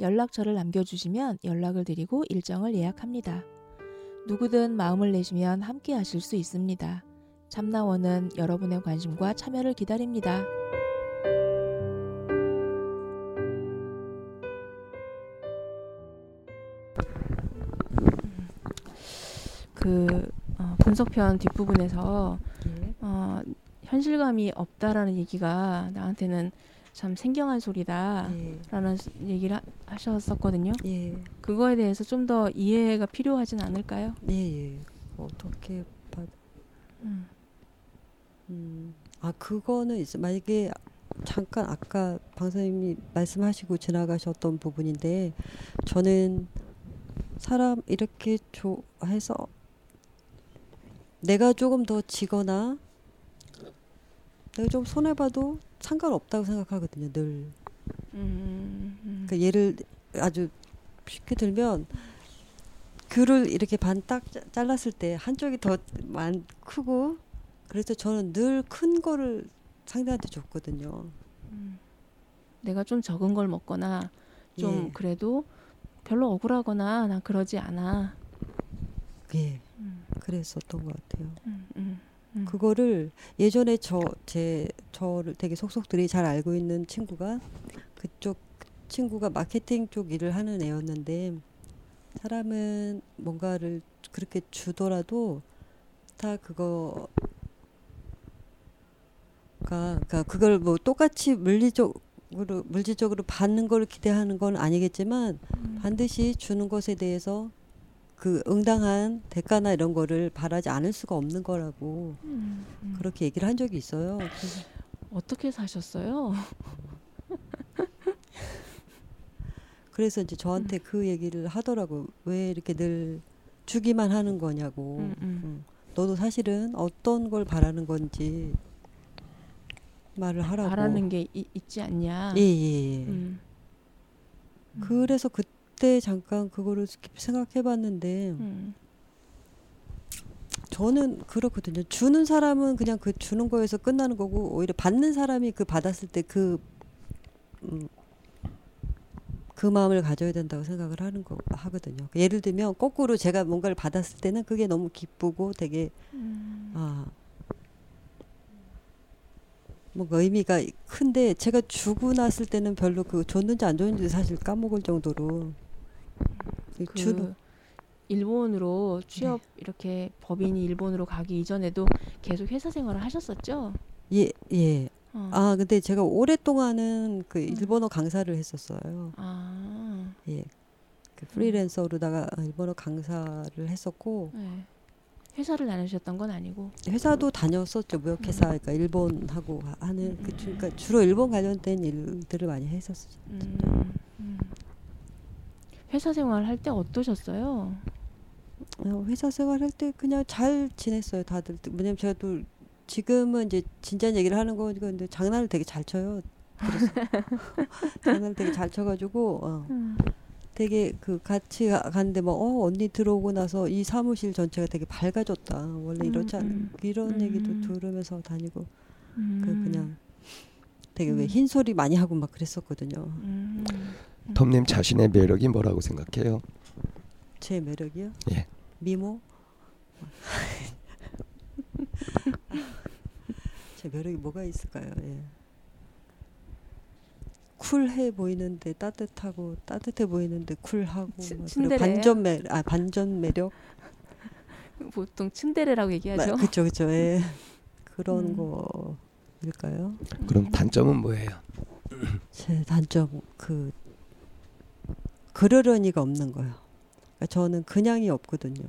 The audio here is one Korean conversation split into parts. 연락처를 남겨주시면 연락을 드리고 일정을 예약합니다. 누구든 마음을 내시면 함께 하실 수 있습니다. 참나원은 여러분의 관심과 참여를 기다립니다. 분석편 뒷부분에서 현실감이 없다라는 얘기가 나한테는 참 생경한 소리다라는 얘기를 하셨었거든요. 그거에 대해서 좀 더 이해가 필요하진 않을까요? 어떻게 그거는 이제 만약에 잠깐 아까 방사님이 말씀하시고 지나가셨던 부분인데, 저는 사람 이렇게 좋아해서 내가 조금 더 지거나 내가 좀 손해봐도 상관없다고 생각하거든요, 늘. 그러니까 얘를 아주 쉽게 들면, 귤을 이렇게 반 딱 잘랐을 때 한쪽이 더 크고, 그래서 저는 늘 큰 거를 상대한테 줬거든요. 내가 좀 적은 걸 먹거나 좀 그래도 별로 억울하거나 난 그러지 않아. 그랬었던 것 같아요. 그거를 예전에 저를 되게 속속들이 잘 알고 있는 친구가, 그쪽 친구가 마케팅 쪽 일을 하는 애였는데, 사람은 뭔가를 그렇게 주더라도 다 그러니까 그걸 뭐 똑같이 물질적으로 받는 걸 기대하는 건 아니겠지만, 반드시 주는 것에 대해서 그 응당한 대가나 이런 거를 바라지 않을 수가 없는 거라고 그렇게 얘기를 한 적이 있어요. 어떻게 사셨어요? 그래서 이제 저한테 그 얘기를 하더라고요. 왜 이렇게 늘 주기만 하는 거냐고. 너도 사실은 어떤 걸 바라는 건지 말을 하라고. 바라는 게 있지 않냐. 그래서 그때 잠깐 그거를 깊이 생각해봤는데, 저는 그렇거든요. 주는 사람은 그냥 그 주는 거에서 끝나는 거고, 오히려 받는 사람이 그 받았을 때 그 마음을 가져야 된다고 생각을 하거든요. 예를 들면 거꾸로 제가 뭔가를 받았을 때는 그게 너무 기쁘고 되게 뭔가 의미가 큰데, 제가 주고 났을 때는 별로 그 줬는지 안 줬는지 사실 까먹을 정도로. 그 일본으로 취업 이렇게 법인이 일본으로 가기 이전에도 계속 회사 생활을 하셨었죠? 근데 제가 오랫동안은 그 일본어 강사를 했었어요. 그 프리랜서로다가 일본어 강사를 했었고. 회사를 다니셨던 건 아니고? 회사도 다녔었죠. 무역회사. 그러니까 일본하고 하는 그러니까 주로 일본 관련된 일들을 많이 했었죠. 회사 생활할 때 어떠셨어요? 회사 생활할 때 그냥 잘 지냈어요, 다들. 왜냐면 제가 또 지금은 이제 진지한 얘기를 하는 거니까, 근데 장난을 되게 잘 쳐요. 그래서 장난을 되게 잘 쳐가지고 되게 그 같이 갔는데 막 언니 들어오고 나서 이 사무실 전체가 되게 밝아졌다. 원래 이렇지 않은 이런 얘기도 들으면서 다니고 그냥 되게 왜 흰소리 많이 하고 막 그랬었거든요. 톰님 자신의 매력이 뭐라고 생각해요? 제 매력이요? 미모? 제 매력이 뭐가 있을까요? 쿨해 보이는데 따뜻하고, 따뜻해 보이는데 쿨하고, 반전 매력. 보통 츤데레라고 얘기하죠. 그렇죠. 그런 거일까요? 그럼 단점은 뭐예요? 제 단점, 그러려니가 없는 거예요. 그러니까 저는 그냥이 없거든요.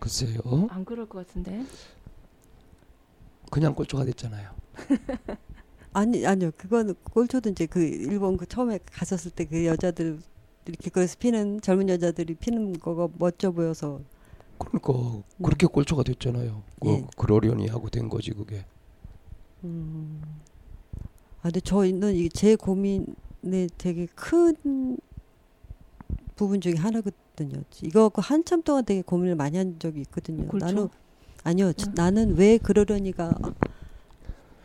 글쎄요. 안 그럴 것 같은데. 그냥 꼴초가 됐잖아요. 아니요. 그건 골초도 이제 그 일본 그 처음에 갔었을 때 그 여자들 길거리에서 피는 젊은 여자들이 피는 거가 멋져 보여서. 그러니까 그렇게 골초가 됐잖아요. 예. 그러려니 하고 된 거지 그게. 아, 근데 저는 제 고민의 되게 큰 부분 중에 하나거든요. 이거 갖고 한참 동안 되게 고민을 많이 한 적이 있거든요. 골초? 나는 아니요. 나는 왜 그러려니가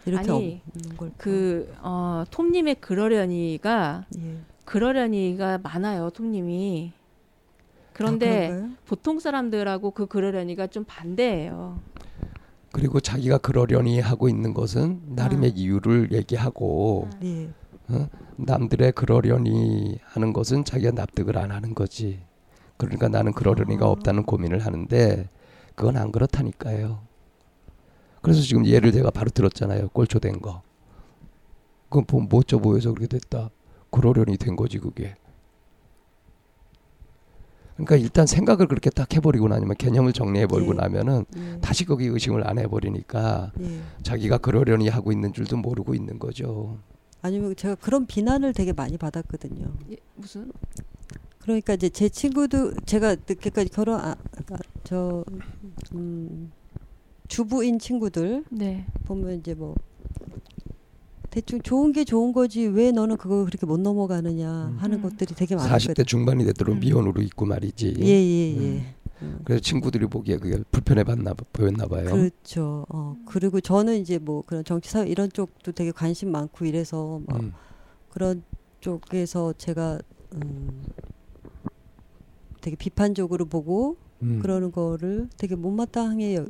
이렇게 아니, 없는 걸까? 톰님의 그러려니가 예. 그러려니가 많아요. 톰님이. 그런데 보통 사람들하고 그 그러려니가 좀 반대예요. 그리고 자기가 그러려니 하고 있는 것은 나름의 이유를 얘기하고 예. 남들의 그러려니 하는 것은 자기가 납득을 안 하는 거지. 그러니까 나는 그러려니가 없다는 고민을 하는데 그건 안 그렇다니까요. 그래서 지금 예를 제가 바로 들었잖아요. 꼴초된 거. 그건 멋져 보여서 그렇게 됐다. 그러려니 된 거지 그게. 그러니까 일단 생각을 그렇게 딱 해버리고 나면 개념을 정리해버리고 예. 나면은 다시 거기 의심을 안 해버리니까 예. 자기가 그러려니 하고 있는 줄도 모르고 있는 거죠. 아니면 제가 그런 비난을 되게 많이 받았거든요. 예, 무슨? 그러니까 이제 제 친구도 제가 늦게까지 결혼 주부인 친구들 네. 보면 이제 뭐 대충 좋은 게 좋은 거지 왜 너는 그걸 그렇게 못 넘어가느냐 하는 것들이 되게 많아요. 40대 중반이 되도록 미혼으로 있고 말이지. 예예예. 그래서 친구들이 보기에 그게 불편해봤나 보였나 봐요. 그렇죠. 그리고 저는 이제 뭐 그런 정치사회 이런 쪽도 되게 관심 많고 이래서 막 그런 쪽에서 제가 되게 비판적으로 보고 그러는 거를 되게 못마땅하게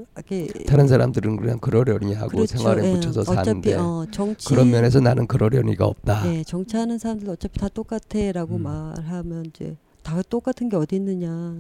다른 사람들은 그냥 그러려니 하고 그렇죠. 생활에 예, 묻혀서 사는데 정치, 그런 면에서 나는 그러려니가 없다. 예, 정치하는 사람들 어차피 다 똑같애라고 말하면 이제 다 똑같은 게 어디 있느냐.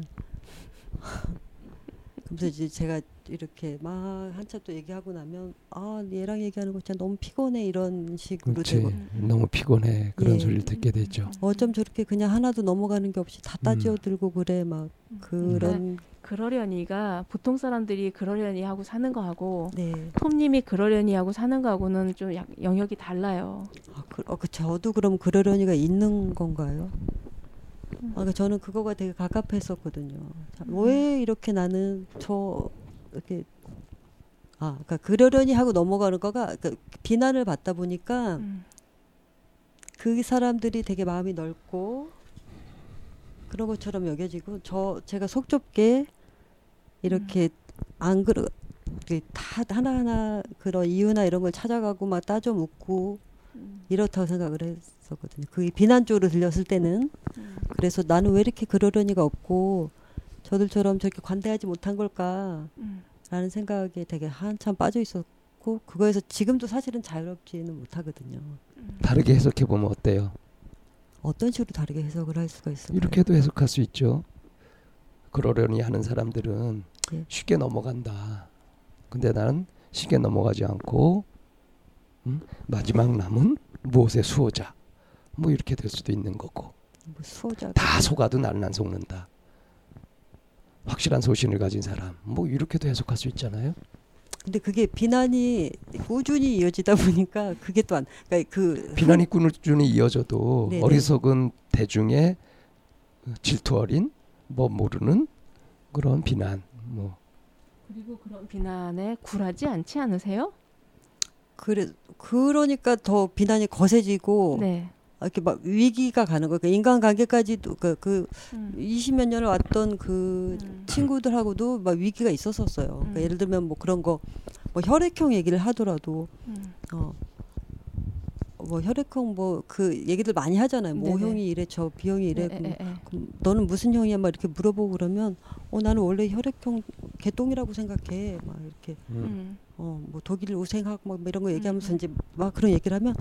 그래서 이제 제가 이렇게 막 한참 또 얘기하고 나면 아 얘랑 얘기하는 거 진짜 너무 피곤해 이런 식으로 그렇지. 되고 너무 피곤해 그런 예. 소리를 듣게 되죠. 어쩜 저렇게 그냥 하나도 넘어가는 게 없이 다 따지어들고 그래 막 그런 그러니까 그러려니가 보통 사람들이 그러려니 하고 사는 거하고 네. 톰님이 그러려니 하고 사는 거하고는 좀 영역이 달라요. 저도 그럼 그러려니가 있는 건가요? 그러니까 저는 그거가 되게 갑갑했었거든요. 왜 이렇게 나는 이렇게 그러니까 그러려니 하고 넘어가는 거가 그러니까 비난을 받다 보니까 그 사람들이 되게 마음이 넓고 그런 것처럼 여겨지고 제가 속 좁게 이렇게 안 그러 다 하나하나 그런 이유나 이런 걸 찾아가고 막 따져 묻고 이렇다고 생각을 했었거든요. 그게 비난 쪽으로 들렸을 때는 그래서 나는 왜 이렇게 그러려니가 없고 저들처럼 저렇게 관대하지 못한 걸까라는 생각에 되게 한참 빠져 있었고 그거에서 지금도 사실은 자유롭지는 못하거든요. 다르게 해석해 보면 어때요? 어떤 식으로 다르게 해석을 할 수가 있을까요? 이렇게도 해석할 수 있죠. 그러려니 하는 사람들은 예. 쉽게 넘어간다. 근데 나는 쉽게 넘어가지 않고 마지막 남은 무엇의 수호자 뭐 이렇게 될 수도 있는 거고 뭐 수호자 다 속아도 나는 안 속는다. 확실한 소신을 가진 사람 뭐 이렇게도 해석할 수 있잖아요. 근데 그게 비난이 꾸준히 이어지다 보니까 그게 또 안 그러니까 비난이 꾸준히 이어져도 네네. 어리석은 대중의 질투 어린 뭐 모르는 그런 비난 뭐 그리고 그런 비난에 굴하지 않지 않으세요? 그러니까 더 비난이 거세지고 네. 이렇게 막 위기가 가는 거예요. 그러니까 인간관계까지도 그 20몇 년을 왔던 그 친구들하고도 막 위기가 있었었어요. 그러니까 예를 들면 뭐 그런 거 뭐 혈액형 얘기를 하더라도 뭐 혈액형 뭐 그 얘기들 많이 하잖아요. 뭐 O형이 이래 저 B형이 이래 그럼 너는 무슨 형이야 막 이렇게 물어보고 그러면 나는 원래 혈액형 개똥이라고 생각해 막 이렇게 뭐 독일 우생학 막 이런 거 얘기하면서 이제 막 그런 얘기를 하면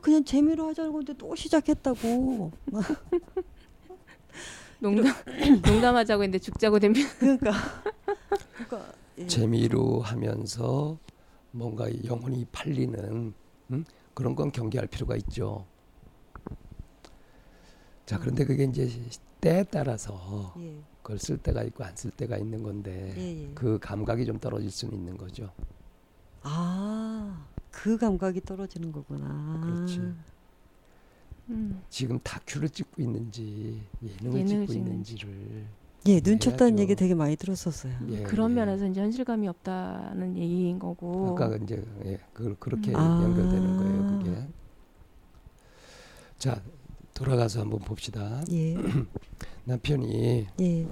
그냥 재미로 하자는 건데 또 시작했다고 막 농담하자고 했는데 죽자고 된 그러니까 예. 재미로 하면서 뭔가 영혼이 팔리는 그런 건 경계할 필요가 있죠. 자 그런데 그게 이제 때에 따라서 예. 그걸 쓸 때가 있고 안 쓸 때가 있는 건데 예, 예. 그 감각이 좀 떨어질 수는 있는 거죠. 그 감각이 떨어지는 거구나. 그렇지. 지금 다큐를 찍고 있는지 예능을 찍고 있는지를 예, 눈쳤다는 얘기 되게 많이 들었었어요. 예, 그런 예. 면에서 이제 현실감이 없다는 얘기인 거고. 그러니까 이제 예, 그걸 그렇게 연결되는 거예요. 그게. 자 돌아가서 한번 봅시다. 예. 남편이 예.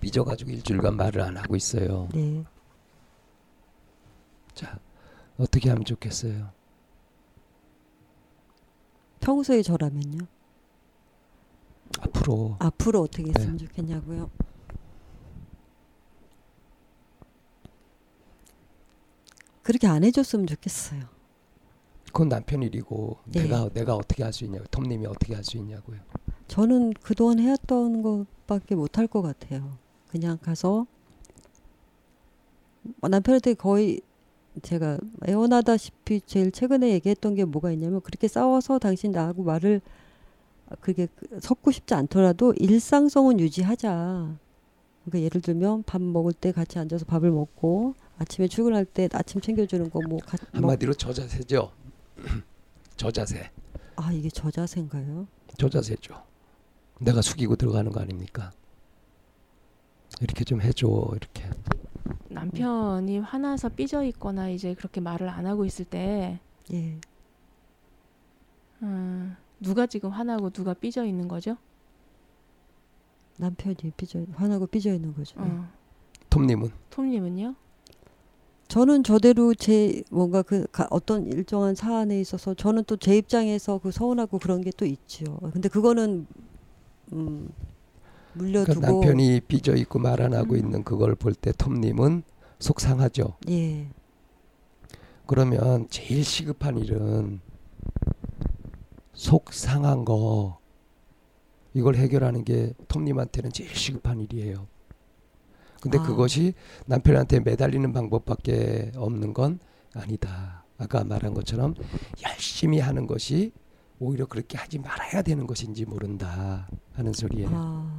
삐져가지고 일주일간 말을 안 하고 있어요. 네. 자 어떻게 하면 좋겠어요? 평소에 저라면요? 앞으로 어떻게 했으면 네. 좋겠냐고요? 그렇게 안 해줬으면 좋겠어요. 그건 남편 일이고 네. 내가 어떻게 할 수 있냐고요? 톰님이 어떻게 할 수 있냐고요? 저는 그동안 해왔던 것밖에 못할 것 같아요. 그냥 가서 남편한테 거의 제가 애원하다시피 제일 최근에 얘기했던 게 뭐가 있냐면 그렇게 싸워서 당신 나하고 말을 그게 섞고 싶지 않더라도 일상성은 유지하자. 그러니까 예를 들면 밥 먹을 때 같이 앉아서 밥을 먹고 아침에 출근할 때 아침 챙겨주는 거 뭐 한마디로 저자세죠. 저자세. 아 이게 저자세인가요? 저자세죠. 내가 숙이고 들어가는 거 아닙니까? 이렇게 좀 해줘 이렇게. 남편이 화나서 삐져 있거나 이제 그렇게 말을 안 하고 있을 때, 예. 누가 지금 화나고 누가 삐져 있는 거죠? 남편이 화나고 삐져 있는 거죠. 톰님은? 톰님은요? 저는 저대로 제 뭔가 그 어떤 일정한 사안에 있어서 저는 또 제 입장에서 그 서운하고 그런 게 또 있지요. 근데 그거는 물려두고 그러니까 남편이 삐져 있고 말 안 하고 있는 그걸 볼 때 톰님은 속상하죠. 예. 그러면 제일 시급한 일은 속상한 거 이걸 해결하는 게 톰님한테는 제일 시급한 일이에요. 근데 그것이 남편한테 매달리는 방법밖에 없는 건 아니다. 아까 말한 것처럼 열심히 하는 것이 오히려 그렇게 하지 말아야 되는 것인지 모른다 하는 소리예요.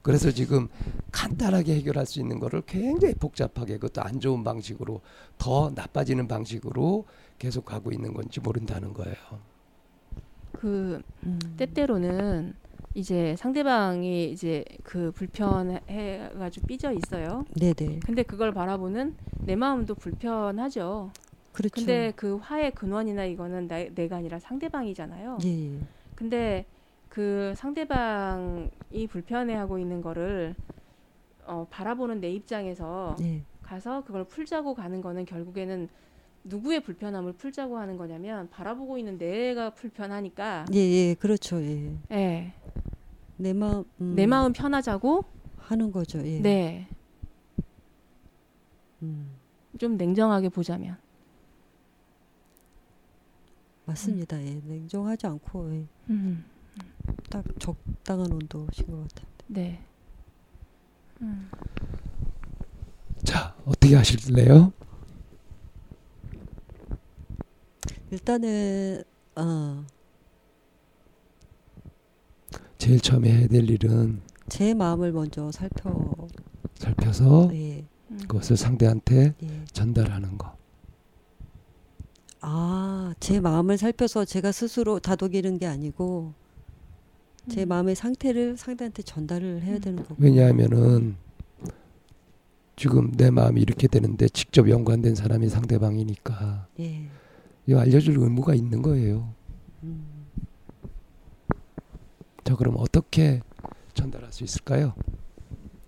그래서 지금 간단하게 해결할 수 있는 거를 굉장히 복잡하게 그것도 안 좋은 방식으로 더 나빠지는 방식으로 계속 가고 있는 건지 모른다는 거예요. 그 때때로는 이제 상대방이 이제 그 불편해가지고 삐져 있어요. 네네. 근데 그걸 바라보는 내 마음도 불편하죠. 그렇죠. 근데 그 화의 근원이나 이거는 내가 아니라 상대방이잖아요. 예. 근데 그 상대방이 불편해하고 있는 거를 바라보는 내 입장에서 예. 가서 그걸 풀자고 가는 거는 결국에는 누구의 불편함을 풀자고 하는 거냐면 바라보고 있는 내가 불편하니까 예예 그렇죠 예. 예. 내 마음 편하자고 하는 거죠. 예. 네. 좀 냉정하게 보자면 맞습니다. 예. 냉정하지 않고 예. 딱 적당한 온도신 것 같은데. 네. 자 어떻게 하실래요? 일단은 제일 처음에 해야 될 일은 제 마음을 먼저 살펴서 예. 그것을 상대한테 예. 전달하는 거. 아, 제 마음을 살펴서 제가 스스로 다독이는 게 아니고 제 마음의 상태를 상대한테 전달을 해야 되는 거고. 왜냐하면은 지금 내 마음이 이렇게 되는데 직접 연관된 사람이 상대방이니까 예. 이거 알려줄 의무가 있는 거예요. 자, 그럼 어떻게 전달할 수 있을까요?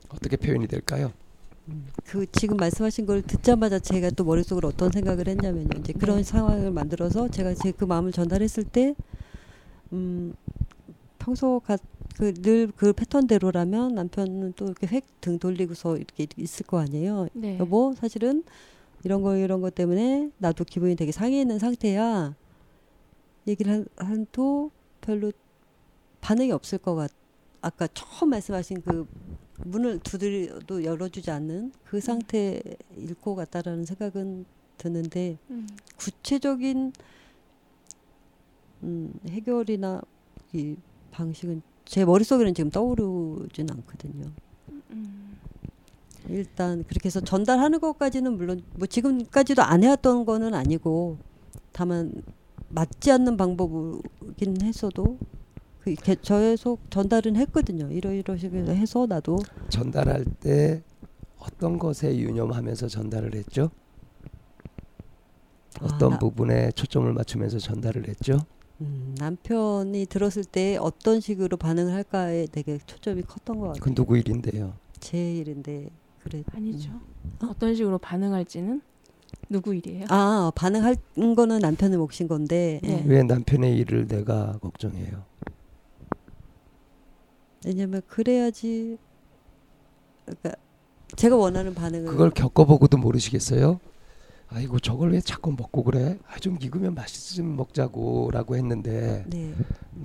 어떻게 표현이 될까요? 그 지금 말씀하신 걸 듣자마자 제가 또 머릿속으로 어떤 생각을 했냐면요. 이제 그런 상황을 만들어서 제가 제 그 마음을 전달했을 때 평소 늘 그 패턴대로라면 남편은 또 이렇게 등 돌리고서 이렇게 있을 거 아니에요. 네. 여보, 사실은 이런 거 때문에 나도 기분이 되게 상해 있는 상태야. 얘기를 한도 별로 반응이 없을 것 같아. 아까 처음 말씀하신 그 문을 두드려도 열어주지 않는 그 상태일 것 같다라는 생각은 드는데 구체적인 해결이나 이 방식은 제 머릿속에는 지금 떠오르진 않거든요. 일단 그렇게 해서 전달하는 것까지는 물론 뭐 지금까지도 안 해왔던 거는 아니고 다만 맞지 않는 방법이긴 했어도 그 계속 전달은 했거든요. 이러이러식으로 해서 나도 전달할 때 어떤 것에 유념하면서 전달을 했죠? 어떤 부분에 초점을 맞추면서 전달을 했죠? 남편이 들었을 때 어떤 식으로 반응을 할까에 되게 초점이 컸던 것 같아요. 그건 누구 일인데요? 제 일인데 그래 아니죠. 어떤 식으로 반응할지는 누구 일이에요? 아 반응할 거는 남편의 몫인 건데 네. 왜 남편의 일을 내가 걱정해요? 왜냐면 그래야지 그러니까 제가 원하는 반응을 그걸 겪어보고도 모르시겠어요? 아이고 저걸 왜 자꾸 먹고 그래? 아, 좀 익으면 맛있으면 먹자고 라고 했는데 네.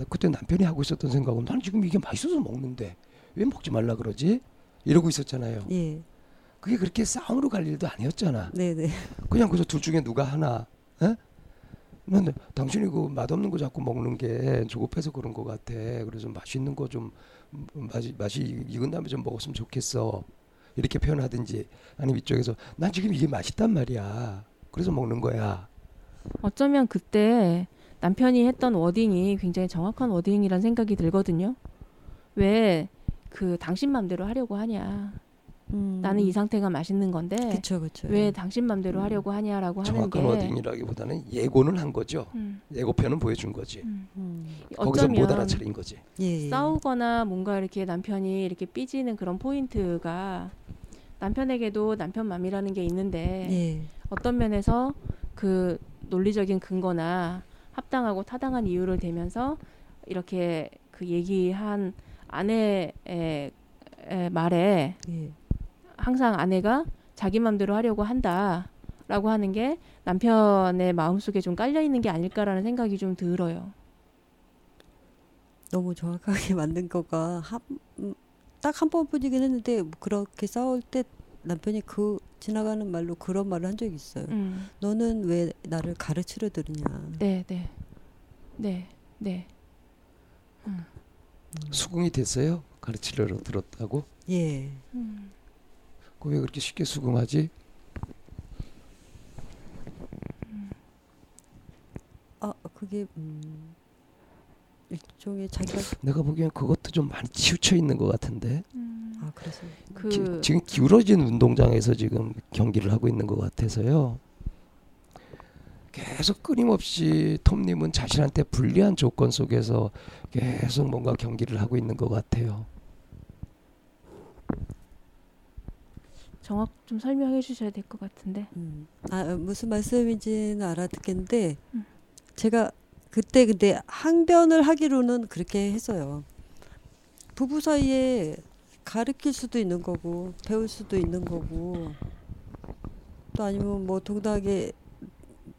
그때 남편이 하고 있었던 생각은 난 지금 이게 맛있어서 먹는데 왜 먹지 말라 그러지? 이러고 있었잖아요. 예. 그게 그렇게 싸움으로 갈 일도 아니었잖아. 네네. 그냥 그래서 둘 중에 누가 하나 에? 근데 당신이 그 맛없는 거 자꾸 먹는 게 조급해서 그런 거 같아. 그래서 맛있는 거 좀 맛이 익은 다음에 좀 먹었으면 좋겠어. 이렇게 표현하든지 아니면 이쪽에서 난 지금 이게 맛있단 말이야. 그래서 먹는 거야. 어쩌면 그때 남편이 했던 워딩이 굉장히 정확한 워딩이란 생각이 들거든요. 왜 그 당신 맘대로 하려고 하냐. 나는 이 상태가 맛있는 건데 그쵸, 그쵸. 왜 당신 맘대로 하려고 하냐라고 하는 게 정확한 워딩이라기보다는 예고는 한 거죠. 예고편은 보여준 거지. 거기서 못 알아차린 거지. 예. 싸우거나 뭔가 이렇게 남편이 이렇게 삐지는 그런 포인트가 남편에게도 남편 맘이라는 게 있는데 예. 어떤 면에서 그 논리적인 근거나 합당하고 타당한 이유를 대면서 이렇게 그 얘기한 아내의 말에 예. 항상 아내가 자기 맘대로 하려고 한다라고 하는 게 남편의 마음속에 좀 깔려있는 게 아닐까라는 생각이 좀 들어요. 너무 정확하게 만든 거가 딱 한 번뿐이긴 했는데 그렇게 싸울 때 남편이 그 지나가는 말로 그런 말을 한 적이 있어요. 너는 왜 나를 가르치려 들으냐. 네. 수긍이 됐어요? 가르치려고 들었다고? 예. 그 왜 그렇게 쉽게 수긍하지? 아 그게 일종의 자기가 내가 보기엔 그것도 좀 많이 치우쳐 있는 것 같은데. 아 그래서 지금 기울어진 운동장에서 지금 경기를 하고 있는 것 같아서요. 계속 끊임없이 톰님은 자신한테 불리한 조건 속에서 계속 뭔가 경기를 하고 있는 것 같아요. 정확 좀 설명해 주셔야 될 것 같은데. 아 무슨 말씀인지는 알아듣겠는데 제가 그때 근데 항변을 하기로는 그렇게 했어요. 부부 사이에 가르칠 수도 있는 거고 배울 수도 있는 거고 또 아니면 뭐 동등하게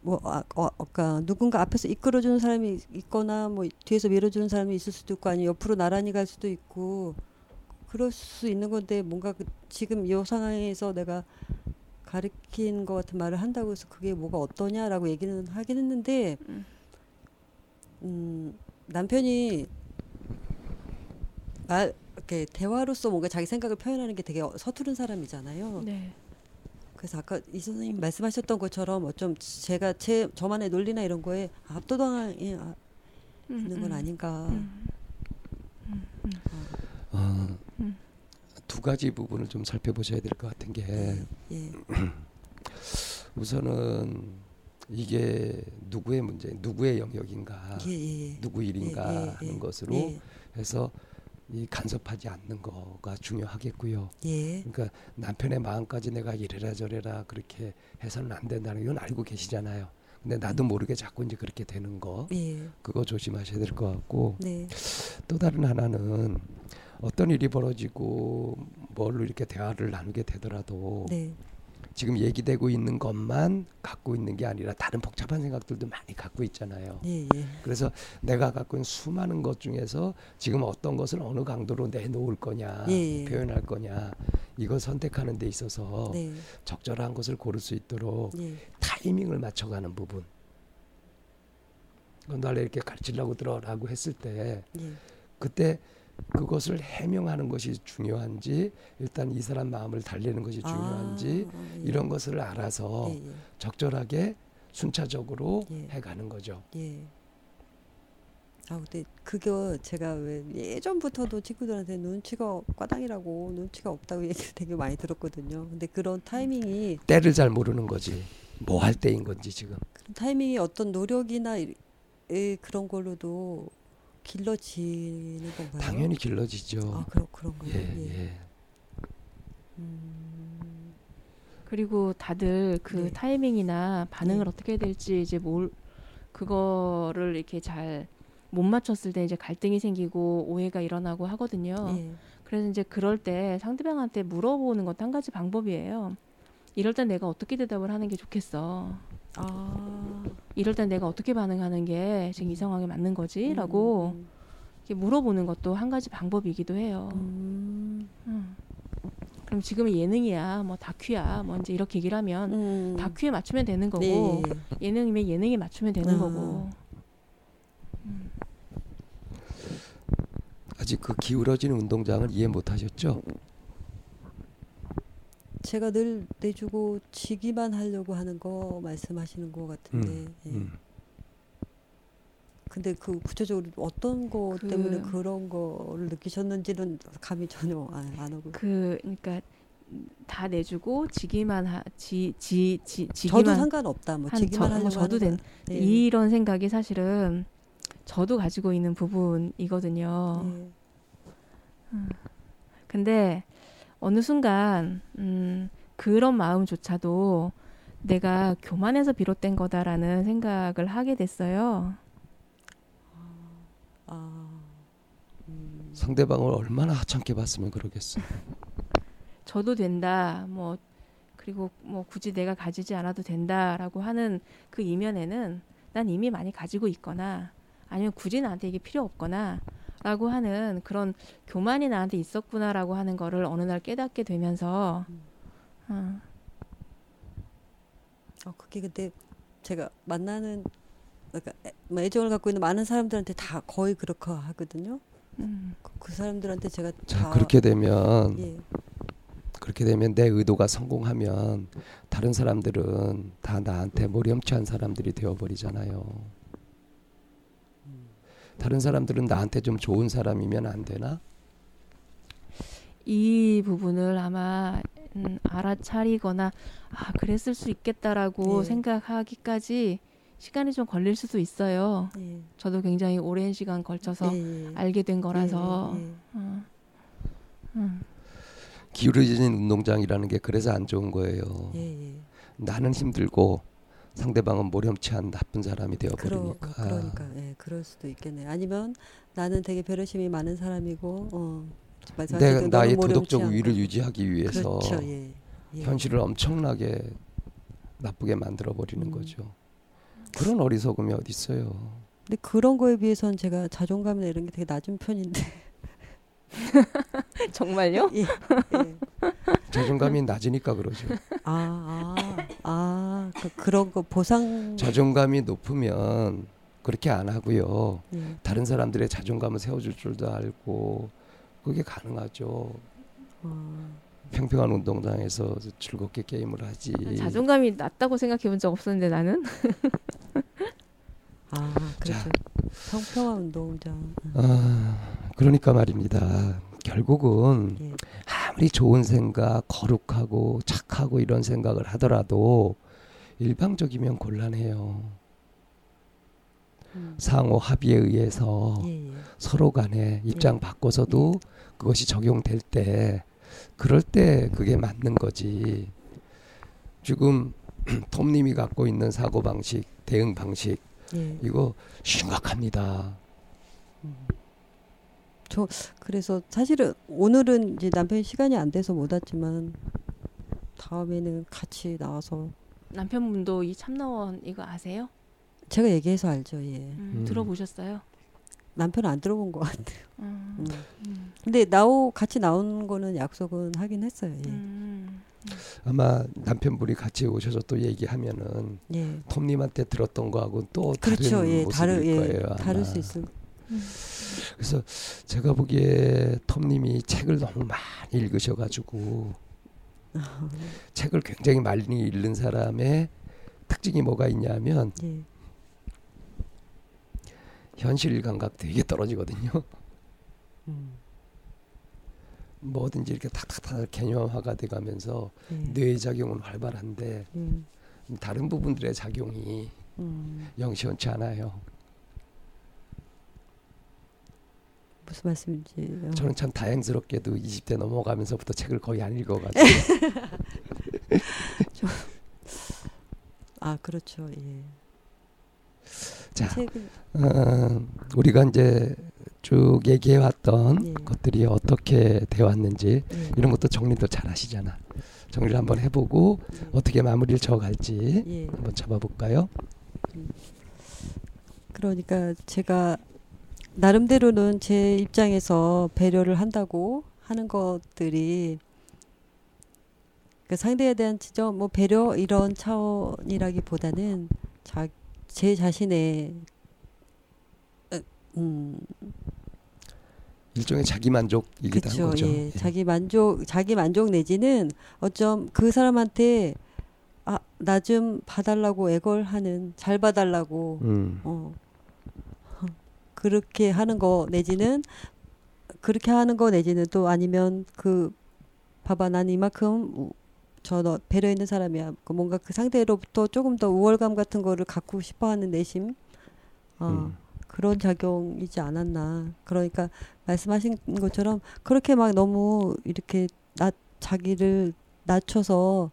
뭐 아까 누군가 앞에서 이끌어주는 사람이 있거나 뭐 뒤에서 밀어주는 사람이 있을 수도 있고 아니면 옆으로 나란히 갈 수도 있고 그럴 수 있는 건데 뭔가 지금 이 상황에서 내가 가르친 것 같은 말을 한다고 해서 그게 뭐가 어떠냐라고 얘기는 하긴 했는데 남편이 이렇게 대화로서 뭔가 자기 생각을 표현하는 게 되게 서투른 사람이잖아요. 네. 그래서 아까 이 선생님 말씀하셨던 것처럼 어쩜 제가 저만의 논리나 이런 거에 압도당하는 건 아닌가. 두 가지 부분을 좀 살펴보셔야 될 것 같은 게 예. 우선은 이게 누구의 문제, 누구의 영역인가, 누구 일인가 하는 것으로 해서 이 간섭하지 않는 거가 중요하겠고요. 예. 그러니까 남편의 마음까지 내가 이래라 저래라 그렇게 해서는 안 된다는 건 알고 계시잖아요. 근데 나도 모르게 자꾸 이제 그렇게 되는 거, 예. 그거 조심하셔야 될 것 같고 네. 또 다른 하나는 어떤 일이 벌어지고 뭘로 이렇게 대화를 나누게 되더라도 네. 지금 얘기되고 있는 것만 갖고 있는 게 아니라 다른 복잡한 생각들도 많이 갖고 있잖아요. 예, 예. 그래서 내가 갖고 있는 수많은 것 중에서 지금 어떤 것을 어느 강도로 내놓을 거냐, 예, 예. 표현할 거냐 이걸 선택하는 데 있어서 네. 적절한 것을 고를 수 있도록 예. 타이밍을 맞춰가는 부분. 너 원래 이렇게 가르치려고 들어라고 했을 때 예. 그때 그것을 해명하는 것이 중요한지 일단 이 사람 마음을 달래는 것이 중요한지 예. 이런 것을 알아서 예. 적절하게 순차적으로 예. 해가는 거죠. 예. 아 근데 그거 제가 왜 예전부터도 친구들한테 눈치가 꽈당이라고 눈치가 없다고 얘기를 되게 많이 들었거든요. 근데 그런 타이밍이 때를 잘 모르는 거지 뭐 할 때인 건지 지금 그런 타이밍이 어떤 노력이나 그런 걸로도 길러지는 건가요? 당연히 길러지죠. 아 그런가요? 예. 예. 그리고 다들 그 네. 타이밍이나 반응을 네. 어떻게 해야 될지 이제 뭘 그거를 이렇게 잘 못 맞췄을 때 이제 갈등이 생기고 오해가 일어나고 하거든요. 예. 그래서 이제 그럴 때 상대방한테 물어보는 것도 한 가지 방법이에요. 이럴 땐 내가 어떻게 대답을 하는 게 좋겠어. 아. 이럴 땐 내가 어떻게 반응하는 게 지금 이 상황에 맞는 거지? 라고 이렇게 물어보는 것도 한 가지 방법이기도 해요. 그럼 지금은 예능이야, 뭐 다큐야, 뭐 이제 이렇게 얘기를 하면 다큐에 맞추면 되는 거고 네. 예능이면 예능에 맞추면 되는 거고 아직 그 기울어지는 운동장을 이해 못 하셨죠? 제가 늘 내주고 지기만 하려고 하는 거 말씀하시는 것 같은데 예. 근데 그 구체적으로 어떤 거 때문에 그런 거를 느끼셨는지는 감이 전혀 안 오고 그러니까 다 내주고 지기만 지기만 저도 상관없다 뭐 지기만 하려고 저도 된 예. 이런 생각이 사실은 저도 가지고 있는 부분이거든요. 근데 어느 순간 그런 마음조차도 내가 교만해서 비롯된 거다라는 생각을 하게 됐어요. 상대방을 얼마나 하찮게 봤으면 그러겠어요. 저도 된다. 뭐 그리고 뭐 굳이 내가 가지지 않아도 된다라고 하는 그 이면에는 난 이미 많이 가지고 있거나 아니면 굳이 나한테 이게 필요 없거나 라고 하는 그런 교만이 나한테 있었구나라고 하는 거를 어느 날 깨닫게 되면서 그게 근데 제가 만나는 그러니까 애정을 갖고 있는 많은 사람들한테 다 거의 그렇게 하거든요. 그 사람들한테 제가 다 그렇게 되면 예. 그렇게 되면 내 의도가 성공하면 다른 사람들은 다 나한테 모렴치한 사람들이 되어버리잖아요. 다른 사람들은 나한테 좀 좋은 사람이면 안 되나? 이 부분을 아마 알아차리거나 그랬을 수 있겠다라고 예. 생각하기까지 시간이 좀 걸릴 수도 있어요. 예. 저도 굉장히 오랜 시간 걸쳐서 예. 알게 된 거라서. 예. 기울어진 운동장이라는 게 그래서 안 좋은 거예요. 예. 나는 힘들고 상대방은 모렴치한 나쁜 사람이 되어버리니까. 그러니까, 예, 그럴 수도 있겠네. 아니면 나는 되게 배려심이 많은 사람이고, 내가 나의 도덕적 위를 유지하기 위해서 그렇죠, 예, 예. 현실을 엄청나게 나쁘게 만들어 버리는 거죠. 그런 어리석음이 어디 있어요? 근데 그런 거에 비해서는 제가 자존감이나 이런 게 되게 낮은 편인데. 정말요? 예, 예. 자존감이 낮으니까 그러죠. 그런 거 보상. 자존감이 높으면 그렇게 안 하고요. 예. 다른 사람들의 자존감을 세워줄 줄도 알고 그게 가능하죠. 평평한 운동장에서 즐겁게 게임을 하지. 자존감이 낮다고 생각해본 적 없었는데 나는. 그렇죠. 평평한 운동장. 그러니까 말입니다. 결국은 예. 아무리 좋은 생각, 거룩하고 착하고 이런 생각을 하더라도 일방적이면 곤란해요. 상호 합의에 의해서 예. 서로 간에 입장 예. 바꿔서도 예. 그것이 적용될 때 그럴 때 그게 맞는 거지. 지금 톰님이 갖고 있는 사고방식, 대응 방식 예. 이거 심각합니다. 저 그래서 사실은 오늘은 이제 남편이 시간이 안 돼서 못 왔지만 다음에는 같이 나와서 남편분도 이 참나원 이거 아세요? 제가 얘기해서 알죠. 예. 들어보셨어요? 남편은 안 들어본 것 같아요. 근데 같이 나온 거는 약속은 하긴 했어요. 예. 아마 남편분이 같이 오셔서 또 얘기하면은 예. 톰님한테 들었던 거하고 또 그렇죠. 다른 예. 모습일 거예요. 아마. 다를 수 있을 그래서 제가 보기에 톰님이 책을 너무 많이 읽으셔가지고 책을 굉장히 많이 읽는 사람의 특징이 뭐가 있냐면 예. 현실 감각 되게 떨어지거든요. 뭐든지 이렇게 탁탁탁 개념화가 돼가면서 예. 뇌의 작용은 활발한데 다른 부분들의 작용이 영시원치 않아요. 무슨 말씀인지 저는 참 다행스럽게도 20대 넘어가면서부터 책을 거의 안 읽어가지고 아 그렇죠. 예. 자, 우리가 이제 쭉 얘기해왔던 예. 것들이 어떻게 되어왔는지 예. 이런 것도 정리도 잘 하시잖아. 정리를 한번 해보고 예. 어떻게 마무리를 쳐갈지 예. 한번 잡아볼까요? 그러니까 제가 나름대로는 제 입장에서 배려를 한다고 하는 것들이 그러니까 상대에 대한 지적, 뭐 배려 이런 차원이라기보다는 제 자신의 일종의 자기 만족이기도 한 거죠. 예. 예. 자기 만족 내지는 어쩜 그 사람한테 아, 나 좀 봐달라고 애걸하는 잘 봐달라고 그렇게 하는 거 내지는 또 아니면 그 봐봐 난 이만큼 저 너 배려 있는 사람이야 뭔가 그 상대로부터 조금 더 우월감 같은 거를 갖고 싶어하는 내심 그런 작용이지 않았나. 그러니까 말씀하신 것처럼 그렇게 막 너무 이렇게 자기를 낮춰서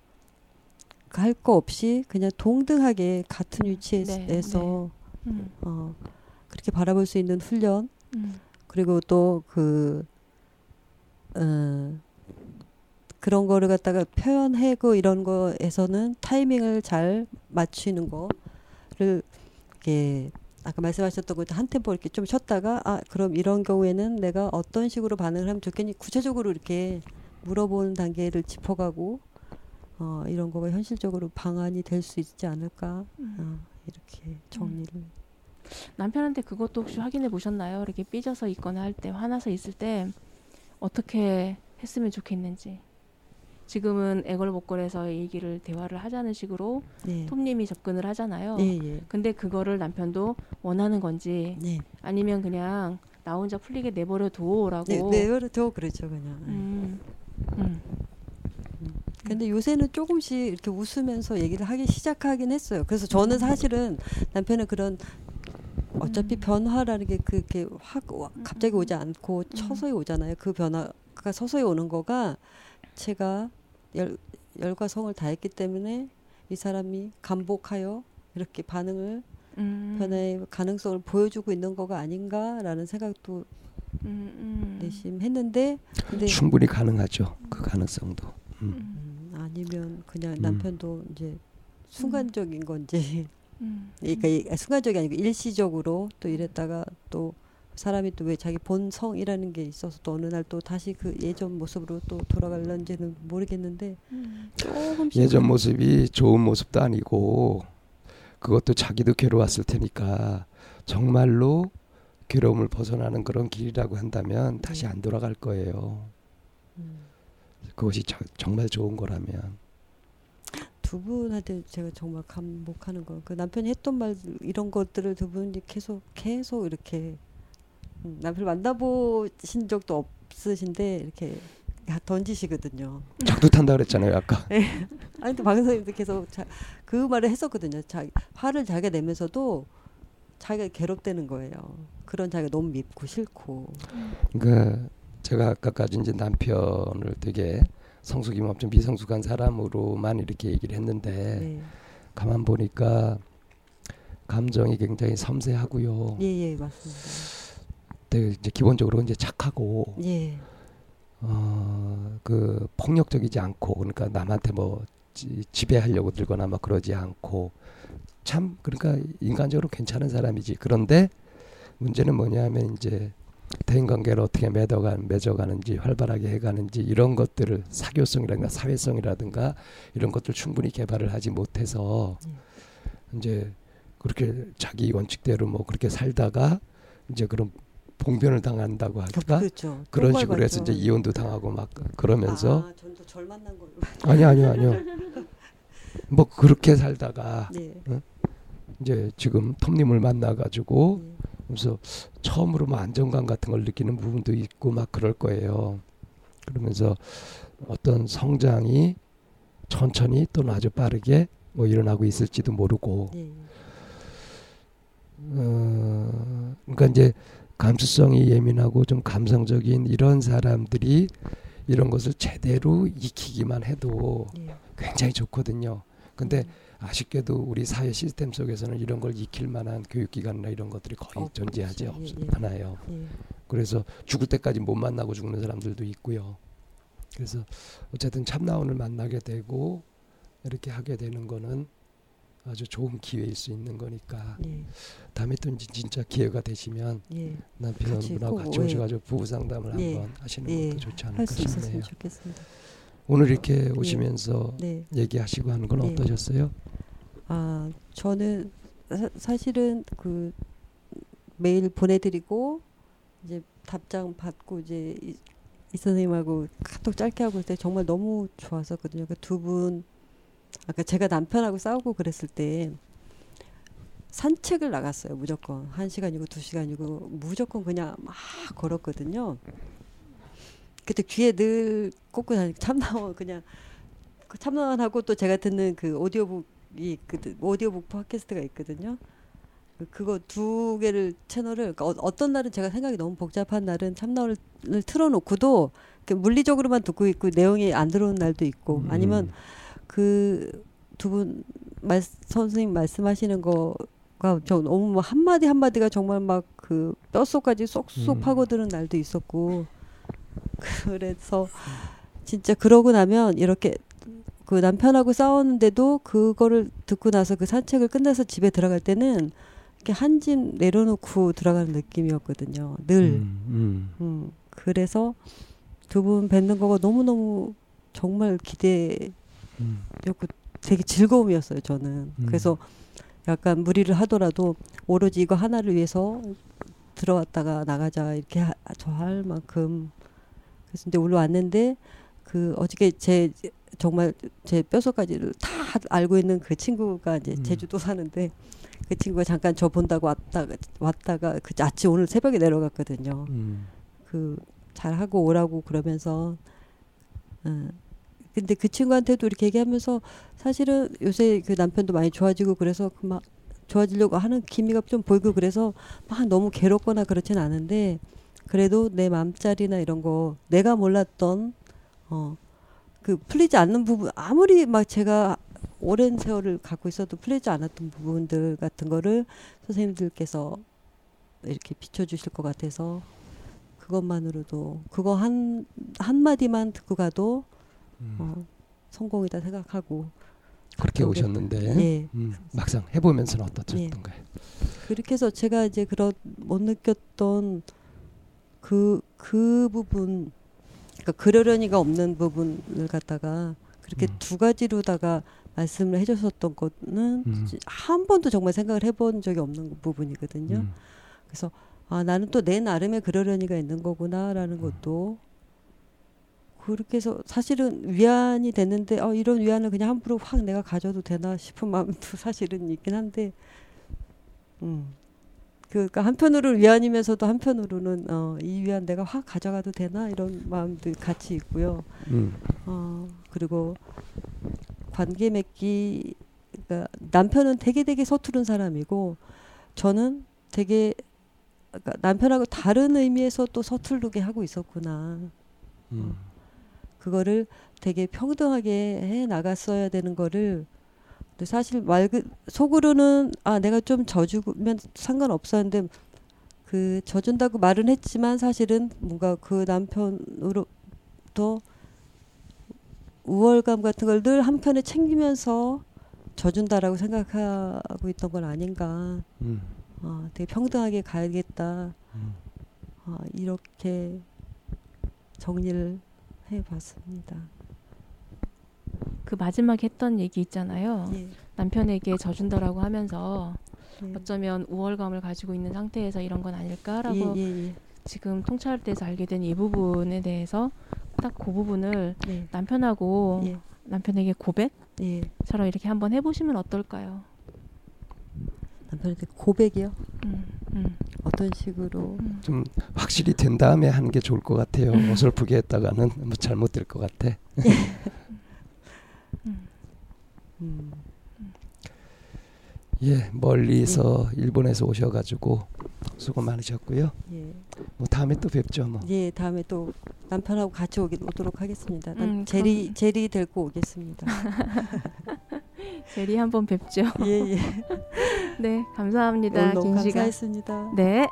할 거 없이 그냥 동등하게 같은 위치에서 그렇게 바라볼 수 있는 훈련 그리고 또 그런 거를 갖다가 표현하고 이런 거에서는 타이밍을 잘 맞추는 거를 이렇게 아까 말씀하셨던 것도 한 템포 이렇게 좀 쉬었다가 아 그럼 이런 경우에는 내가 어떤 식으로 반응을 하면 좋겠니 구체적으로 이렇게 물어보는 단계를 짚어가고 이런 거가 현실적으로 방안이 될 수 있지 않을까 이렇게 정리를 남편한테 그것도 혹시 확인해 보셨나요? 이렇게 삐져서 있거나 할 때 화나서 있을 때 어떻게 했으면 좋겠는지 지금은 애걸복걸해서 얘기를 대화를 하자는 식으로 네. 톰님이 접근을 하잖아요. 네, 네. 근데 그거를 남편도 원하는 건지 네. 아니면 그냥 나 혼자 풀리게 내버려둬라고 내버려둬 그렇죠 그냥 근데 요새는 조금씩 이렇게 웃으면서 얘기를 하기 시작하긴 했어요. 그래서 저는 사실은 남편은 그런 어차피 변화라는 게 그렇게 확 갑자기 오지 않고 서서히 오잖아요. 그 변화가 서서히 오는 거가 제가 열과 성을 다했기 때문에 이 사람이 감복하여 이렇게 반응을 변화의 가능성을 보여주고 있는 거가 아닌가라는 생각도 내심했는데 충분히 가능하죠. 그 가능성도. 아니면 그냥 남편도 이제 순간적인 건지 그러니까 순간적이 아니고 일시적으로 또 이랬다가 또 사람이 또 왜 자기 본성이라는 게 있어서 또 어느 날 또 다시 그 예전 모습으로 또 돌아갈런지는 모르겠는데 조금씩 예전 모습이 좋은 모습도 아니고 그것도 자기도 괴로웠을 테니까 정말로 괴로움을 벗어나는 그런 길이라고 한다면 다시 안 돌아갈 거예요. 그것이 정말 좋은 거라면 두 분한테 제가 정말 감복하는 거 그 남편이 했던 말 이런 것들을 두 분이 계속 이렇게 남편을 만나보신 적도 없으신데 이렇게 던지시거든요. 작두 탄다 그랬잖아요 아까. 네. 아니 또 방송님도 계속 그 말을 했었거든요. 화를 자기가 내면서도 자기가 괴롭대는 거예요. 그런 자기가 너무 밉고 싫고. 그러니까 제가 아까까지 이제 남편을 되게 성숙이면 좀 미성숙한 사람으로만 이렇게 얘기를 했는데 네. 가만 보니까 감정이 굉장히 섬세하고요. 예예 예, 맞습니다. 되게 이제 기본적으로 이제 착하고 예. 그 폭력적이지 않고 그러니까 남한테 뭐 지배하려고 들거나 막 그러지 않고 참 그러니까 인간적으로 괜찮은 사람이지. 그런데 문제는 뭐냐면 이제 대인관계를 어떻게 맺어가는지 활발하게 해가는지 이런 것들을 사교성이라든가 사회성이라든가 이런 것들 충분히 개발을 하지 못해서 이제 그렇게 자기 원칙대로 뭐 그렇게 살다가 이제 그런 봉변을 당한다고 하니까 그렇죠. 그런 식으로 해서 이제 이혼도 당하고 막 그러면서 아, 저는 또 절 만난 걸로 아니요. 뭐 그렇게 살다가 네. 응? 이제 지금 톰님을 만나가지고 그래서 처음으로 뭐 안정감 같은 걸 느끼는 부분도 있고 막 그럴 거예요. 그러면서 어떤 성장이 천천히 또는 아주 빠르게 뭐 일어나고 있을지도 모르고 네. 그러니까 이제 감수성이 예민하고 좀 감성적인 이런 사람들이 이런 것을 제대로 익히기만 해도 네. 굉장히 좋거든요. 근데 아쉽게도 우리 사회 시스템 속에서는 이런 걸 익힐 만한 교육기관이나 이런 것들이 거의 존재하지 않아요. 그래서 죽을 때까지 못 만나고 죽는 사람들도 있고요. 그래서 어쨌든 참나원을 만나게 되고 이렇게 하게 되는 거는 아주 좋은 기회일 수 있는 거니까 예. 다음에 또 진짜 기회가 되시면 예. 남편분하고 같이 오셔가지고 부부 상담을 예. 한번 하시는 것도 예. 좋지 않을까 싶네요. 오늘 이렇게 오시면서 네. 네. 얘기하시고 하는 건 네. 어떠셨어요? 아 저는 사실은 그 메일 보내드리고 이제 답장 받고 이제 이 선생님하고 카톡 짧게 하고 그때 정말 너무 좋았었거든요. 그 두 분 아까 제가 남편하고 싸우고 그랬을 때 산책을 나갔어요. 무조건 1시간이고 2시간이고 무조건 그냥 막 걸었거든요. 그때 귀에 늘 꽂고 다니고 참나원 그냥 참나원하고 또 제가 듣는 그 오디오북이 있거든, 오디오북 팟캐스트가 있거든요. 그거 두 개를 채널을 그러니까 어떤 날은 제가 생각이 너무 복잡한 날은 참나원을 틀어놓고도 물리적으로만 듣고 있고 내용이 안 들어오는 날도 있고 아니면 그 두 분 선생님 말씀하시는 거가 저 너무 뭐 한마디 한마디가 정말 막 그 뼛속까지 쏙쏙 파고드는 날도 있었고. 그래서 진짜 그러고 나면 이렇게 그 남편하고 싸웠는데도 그거를 듣고 나서 그 산책을 끝내서 집에 들어갈 때는 이렇게 한 짐 내려놓고 들어가는 느낌이었거든요. 늘. 그래서 두 분 뵙는 거가 너무너무 정말 기대였고 되게 즐거움이었어요. 저는. 그래서 약간 무리를 하더라도 오로지 이거 하나를 위해서 들어왔다가 나가자 이렇게 할 만큼 그래서 근데 올라왔는데 그 어저께 제 정말 제 뼛속까지를 다 알고 있는 그 친구가 이제 제주도 사는데 그 친구가 잠깐 저 본다고 왔다가 그 아침 오늘 새벽에 내려갔거든요. 그 잘하고 오라고 그러면서 근데 그 친구한테도 이렇게 얘기하면서 사실은 요새 그 남편도 많이 좋아지고 그래서 그 막 좋아지려고 하는 기미가 좀 보이고 그래서 막 너무 괴롭거나 그렇진 않은데 그래도 내 맘짜리나 이런 거 내가 몰랐던 그 풀리지 않는 부분 아무리 막 제가 오랜 세월을 갖고 있어도 풀리지 않았던 부분들 같은 거를 선생님들께서 이렇게 비춰주실 것 같아서 그것만으로도 그거 한마디만 듣고 가도 성공이다 생각하고 그렇게 오셨는데 네. 막상 해보면서는 어떠셨던가요? 네. 그렇게 해서 제가 이제 그런 못 느꼈던 그 부분, 그러니까 그러려니가 없는 부분을 갖다가 그렇게 두 가지로다가 말씀을 해주셨던 거는 한 번도 정말 생각을 해본 적이 없는 부분이거든요. 그래서 아 나는 또 내 나름의 그러려니가 있는 거구나라는 것도 그렇게 해서 사실은 위안이 됐는데 이런 위안을 그냥 함부로 확 내가 가져도 되나 싶은 마음도 사실은 있긴 한데 그러니까 한편으로는 위안이면서도 한편으로는 이 위안 내가 확 가져가도 되나 이런 마음도 같이 있고요. 그리고 관계 맺기 그러니까 남편은 되게 서투른 사람이고 저는 되게 그러니까 남편하고 다른 의미에서 또 서툴르게 하고 있었구나. 그거를 되게 평등하게 해 나갔어야 되는 거를 사실 속으로는 아 내가 좀 져주면 상관없었는데 그 져준다고 말은 했지만 사실은 뭔가 그 남편으로부터 우월감 같은 걸 늘 한편에 챙기면서 져준다라고 생각하고 있던 건 아닌가. 되게 평등하게 가야겠다. 이렇게 정리를 해봤습니다. 그 마지막에 했던 얘기 있잖아요. 예. 남편에게 져준다라고 하면서 어쩌면 우월감을 가지고 있는 상태에서 이런 건 아닐까라고 지금 통찰에 대해서 알게 된 이 부분에 대해서 딱 그 부분을 네. 남편하고 예. 남편에게 고백처럼 예. 이렇게 한번 해보시면 어떨까요? 남편한테 고백이요? 어떤 식으로? 좀 확실히 된 다음에 하는 게 좋을 것 같아요. 어설프게 했다가는 뭐 잘못 될 것 같아. 예, 멀리서 예. 일본에서 오셔가지고 수고 많으셨고요. 예. 뭐 다음에 또 뵙죠, 뭐. 예, 다음에 또 남편하고 같이 오도록 하겠습니다. 제리 데리고 오겠습니다. 제리 한번 뵙죠. 예, 예. 네, 감사합니다. 너무 감사했습니다. 네.